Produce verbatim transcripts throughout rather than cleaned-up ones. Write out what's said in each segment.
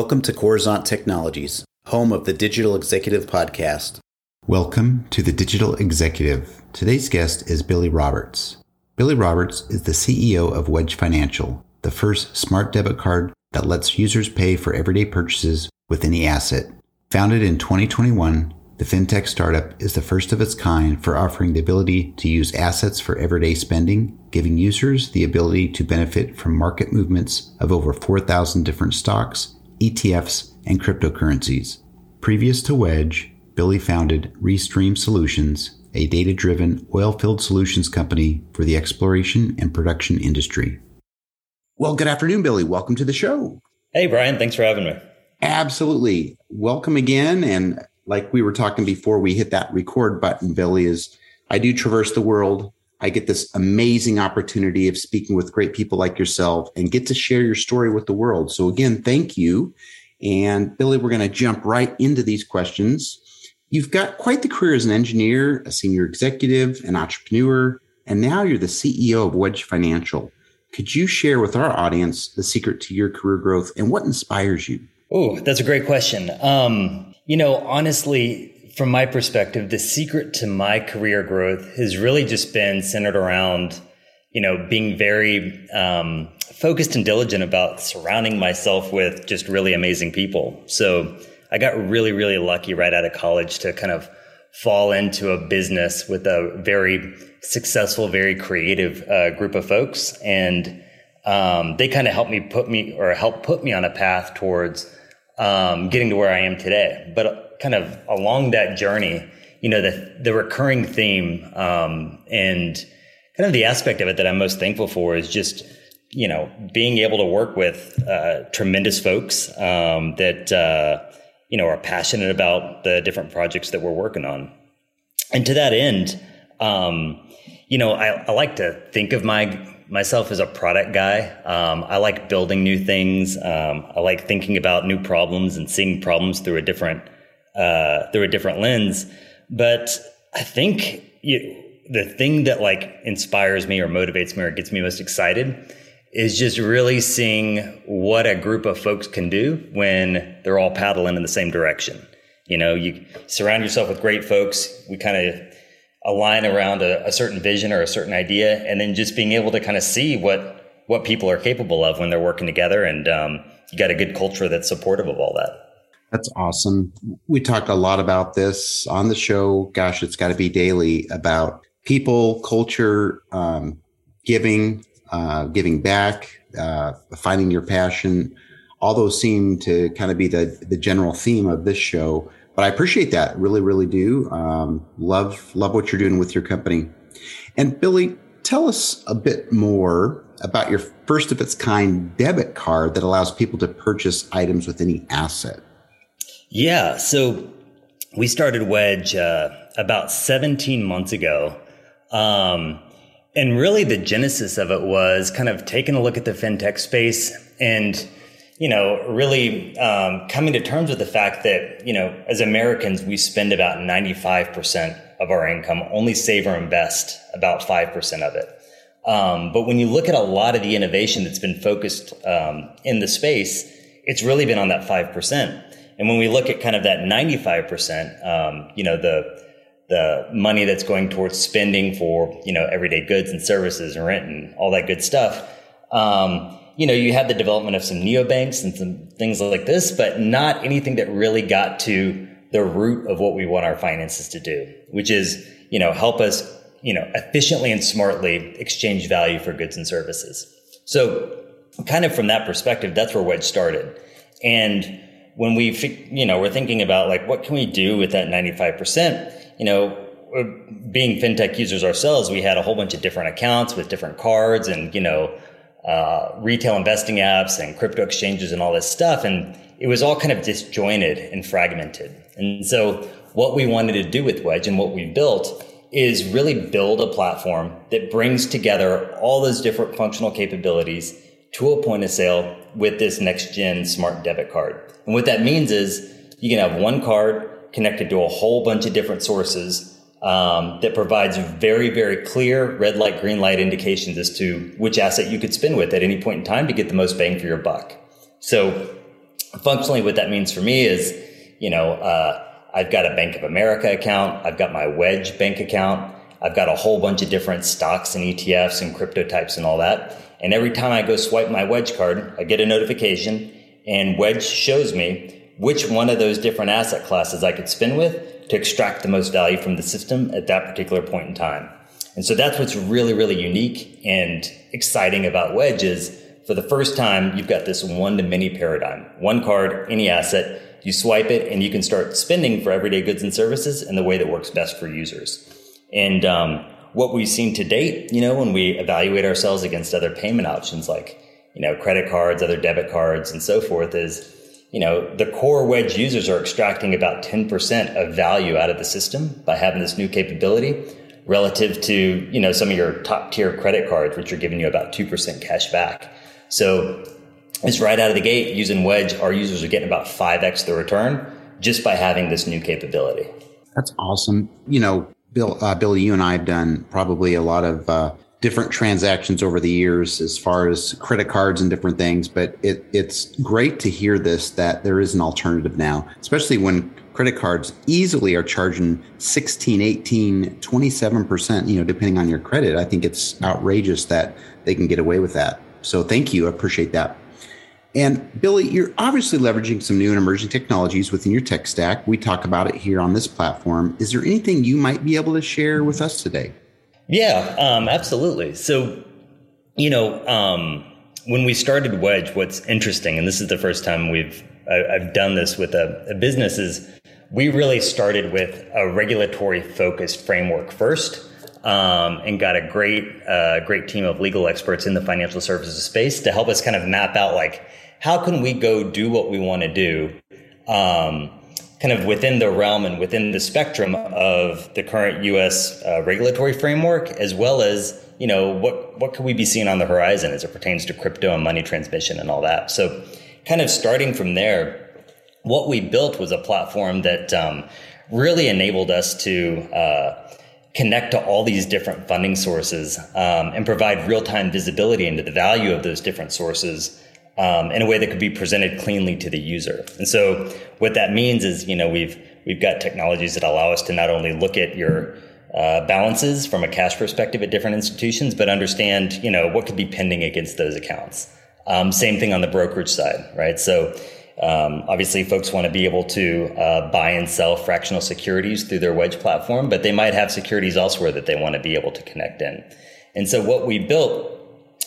Welcome to Coruzant Technologies, home of the Digital Executive Podcast. Welcome to the Digital Executive. Today's guest is Billy Roberts. Billy Roberts is the C E O of Wedge Financial, the first smart debit card that lets users pay for everyday purchases with any asset. Founded in twenty twenty-one, the FinTech startup is the first of its kind for offering the ability to use assets for everyday spending, giving users the ability to benefit from market movements of over four thousand different stocks, E T Fs, and cryptocurrencies. Previous to Wedge, Billy founded Restream Solutions, a data-driven oil-filled solutions company for the exploration and production industry. Well, good afternoon, Billy. Welcome to the show. Hey, Brian. Thanks for having me. Absolutely. Welcome again. And like we were talking before we hit that record button, Billy, is I do traverse the world. I get this amazing opportunity of speaking with great people like yourself and get to share your story with the world. So again, thank you. And Billy, we're going to jump right into these questions. You've got quite the career as an engineer, a senior executive, an entrepreneur, and now you're the C E O of Wedge Financial. Could you share with our audience the secret to your career growth and what inspires you? Oh, that's a great question. Um, you know, honestly, from my perspective, the secret to my career growth has really just been centered around, you know, being very um, focused and diligent about surrounding myself with just really amazing people. So I got really, really lucky right out of college to kind of fall into a business with a very successful, very creative uh, group of folks. And um, they kind of helped me put me or helped put me on a path towards um, getting to where I am today. But kind of along that journey, you know, the, the recurring theme um, and kind of the aspect of it that I'm most thankful for is just, you know, being able to work with uh, tremendous folks um, that, uh, you know, are passionate about the different projects that we're working on. And to that end, um, you know, I, I like to think of my myself as a product guy. Um, I like building new things. Um, I like thinking about new problems and seeing problems through a different uh, through a different lens. But I think you, the thing that like inspires me or motivates me or gets me most excited is just really seeing what a group of folks can do when they're all paddling in the same direction. You know, you surround yourself with great folks. We kind of align around a, a certain vision or a certain idea, and then just being able to kind of see what what people are capable of when they're working together. And um, you got a good culture that's supportive of all that. That's awesome. We talk a lot about this on the show. Gosh, it's got to be daily about people, culture, um, giving, Uh, giving back, uh, finding your passion. All those seem to kind of be the, the general theme of this show. But I appreciate that. Really, really do. Um, love, love what you're doing with your company. And Billy, tell us a bit more about your first of its kind debit card that allows people to purchase items with any asset. Yeah. So we started Wedge uh, about seventeen months ago. Um, And really the genesis of it was kind of taking a look at the fintech space and, you know, really um, coming to terms with the fact that, you know, as Americans, we spend about ninety-five percent of our income, only save or invest about five percent of it. Um, but when you look at a lot of the innovation that's been focused um, in the space, it's really been on that five percent. And when we look at kind of that ninety-five percent, um, you know, the the money that's going towards spending for, you know, everyday goods and services and rent and all that good stuff. Um, you know, you had the development of some neobanks and some things like this, but not anything that really got to the root of what we want our finances to do, which is, you know, help us, you know, efficiently and smartly exchange value for goods and services. So kind of from that perspective, that's where Wedge started. And when we, you know, we're thinking about like, what can we do with that ninety-five percent? You know, being fintech users ourselves, we had a whole bunch of different accounts with different cards and, you know, uh, retail investing apps and crypto exchanges and all this stuff. And it was all kind of disjointed and fragmented. And so what we wanted to do with Wedge and what we built is really build a platform that brings together all those different functional capabilities to a point of sale with this next gen smart debit card. And what that means is you can have one card connected to a whole bunch of different sources um, that provides very, very clear red light, green light indications as to which asset you could spend with at any point in time to get the most bang for your buck. So functionally what that means for me is, you know, uh, I've got a Bank of America account. I've got my Wedge bank account. I've got a whole bunch of different stocks and E T Fs and crypto types and all that. And every time I go swipe my Wedge card, I get a notification and Wedge shows me which one of those different asset classes I could spin with to extract the most value from the system at that particular point in time. And so that's what's really, really unique and exciting about Wedge is for the first time, you've got this one-to-many paradigm. One card, any asset, you swipe it, and you can start spending for everyday goods and services in the way that works best for users. And um, what we've seen to date, you know, when we evaluate ourselves against other payment options like, you know, credit cards, other debit cards, and so forth is, you know, the core Wedge users are extracting about ten percent of value out of the system by having this new capability relative to, you know, some of your top-tier credit cards, which are giving you about two percent cash back. So it's right out of the gate using Wedge. Our users are getting about five x the return just by having this new capability. That's awesome. You know, Bill, uh, Billy, you and I have done probably a lot of uh, different transactions over the years as far as credit cards and different things. But it, it's great to hear this, that there is an alternative now, especially when credit cards easily are charging sixteen, eighteen, twenty-seven percent, you know, depending on your credit. I think it's outrageous that they can get away with that. So thank you. I appreciate that. And Billy, you're obviously leveraging some new and emerging technologies within your tech stack. We talk about it here on this platform. Is there anything you might be able to share with us today? Yeah, um, absolutely. So, you know, um, when we started Wedge, what's interesting, and this is the first time we've I, I've done this with a, a business, is we really started with a regulatory-focused framework first. Um, and got a great, uh, great team of legal experts in the financial services space to help us kind of map out, like, how can we go do what we want to do, um, kind of within the realm and within the spectrum of the current U S uh, regulatory framework, as well as, you know, what, what could we be seeing on the horizon as it pertains to crypto and money transmission and all that. So kind of starting from there, what we built was a platform that, um, really enabled us to, uh, connect to all these different funding sources um, and provide real-time visibility into the value of those different sources um, in a way that could be presented cleanly to the user. And so what that means is, you know, we've we've got technologies that allow us to not only look at your uh, balances from a cash perspective at different institutions, but understand, you know, what could be pending against those accounts. Um, same thing on the brokerage side, right? So Um, obviously, folks want to be able to uh, buy and sell fractional securities through their Wedge platform, but they might have securities elsewhere that they want to be able to connect in. And so what we built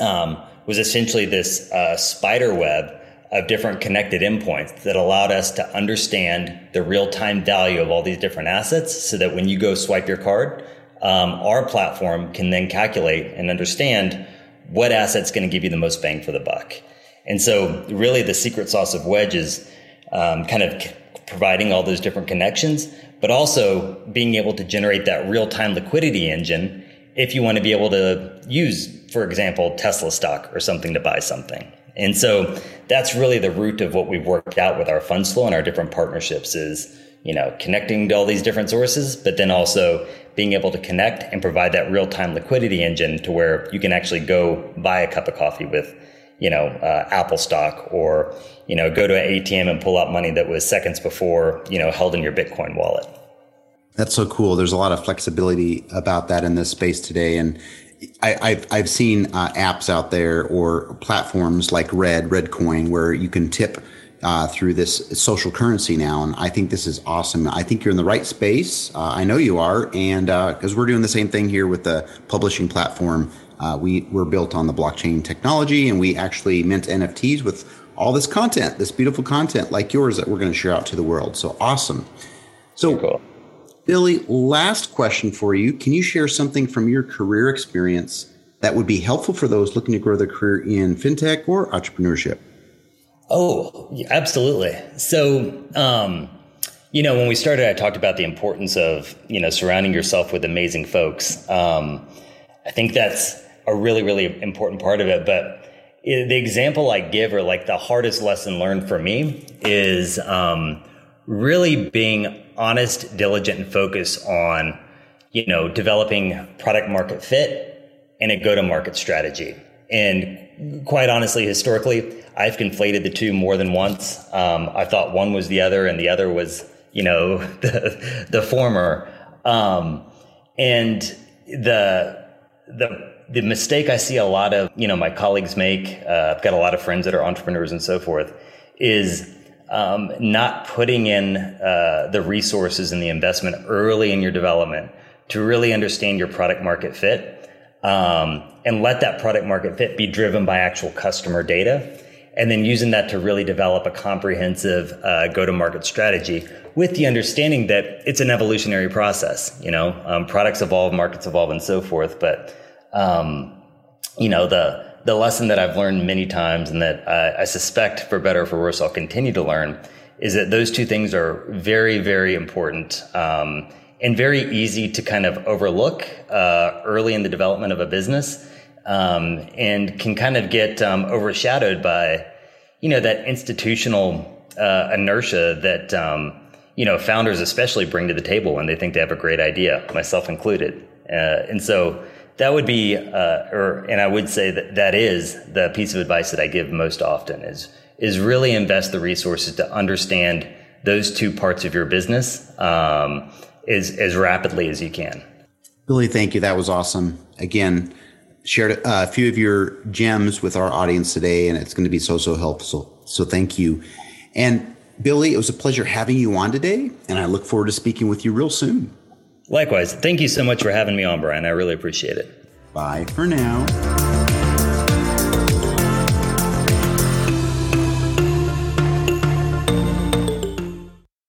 um, was essentially this uh, spider web of different connected endpoints that allowed us to understand the real-time value of all these different assets so that when you go swipe your card, um, our platform can then calculate and understand what asset's going to give you the most bang for the buck. And so really the secret sauce of Wedge is um, kind of c- providing all those different connections, but also being able to generate that real-time liquidity engine if you want to be able to use, for example, Tesla stock or something to buy something. And so that's really the root of what we've worked out with our funds flow and our different partnerships is, you know, connecting to all these different sources, but then also being able to connect and provide that real-time liquidity engine to where you can actually go buy a cup of coffee with, you know, uh, Apple stock, or, you know, go to an A T M and pull out money that was seconds before, you know, held in your Bitcoin wallet. That's so cool. There's a lot of flexibility about that in this space today. And I, I've, I've seen uh, apps out there or platforms like Red, Redcoin, where you can tip uh, through this social currency now. And I think this is awesome. I think you're in the right space. Uh, I know you are. And because uh, we're doing the same thing here with the publishing platform. Uh, we were built on the blockchain technology, and we actually mint N F Ts with all this content, this beautiful content like yours that we're going to share out to the world. So awesome. So cool. Billy, last question for you. Can you share something from your career experience that would be helpful for those looking to grow their career in fintech or entrepreneurship? Oh, yeah, absolutely. So, um, you know, when we started, I talked about the importance of, you know, surrounding yourself with amazing folks. Um, I think that's a really, really important part of it. But the example I give, or like the hardest lesson learned for me, is um, really being honest, diligent, and focused on, you know, developing product market fit and a go to market strategy. And quite honestly, historically, I've conflated the two more than once. Um, I thought one was the other and the other was, you know, the, the former. Um, and the, the, the mistake I see a lot of, you know, my colleagues make, uh, I've got a lot of friends that are entrepreneurs and so forth, is um, not putting in uh, the resources and the investment early in your development to really understand your product market fit, um, and let that product market fit be driven by actual customer data, and then using that to really develop a comprehensive uh, go-to-market strategy with the understanding that it's an evolutionary process. You know, um, products evolve, markets evolve, and so forth. But, um, you know, the the lesson that I've learned many times, and that I, I suspect for better or for worse I'll continue to learn, is that those two things are very, very important, um, and very easy to kind of overlook uh, early in the development of a business, um, and can kind of get um, overshadowed by, you know, that institutional uh, inertia that, um, you know, founders especially bring to the table when they think they have a great idea, myself included. Uh, and so that would be, uh, or and I would say that that is the piece of advice that I give most often, is is really invest the resources to understand those two parts of your business, um, As, as rapidly as you can. Billy, thank you. That was awesome. Again, shared a few of your gems with our audience today, and it's going to be so, so helpful. So thank you. And Billy, it was a pleasure having you on today, and I look forward to speaking with you real soon. Likewise. Thank you so much for having me on, Brian. I really appreciate it. Bye for now.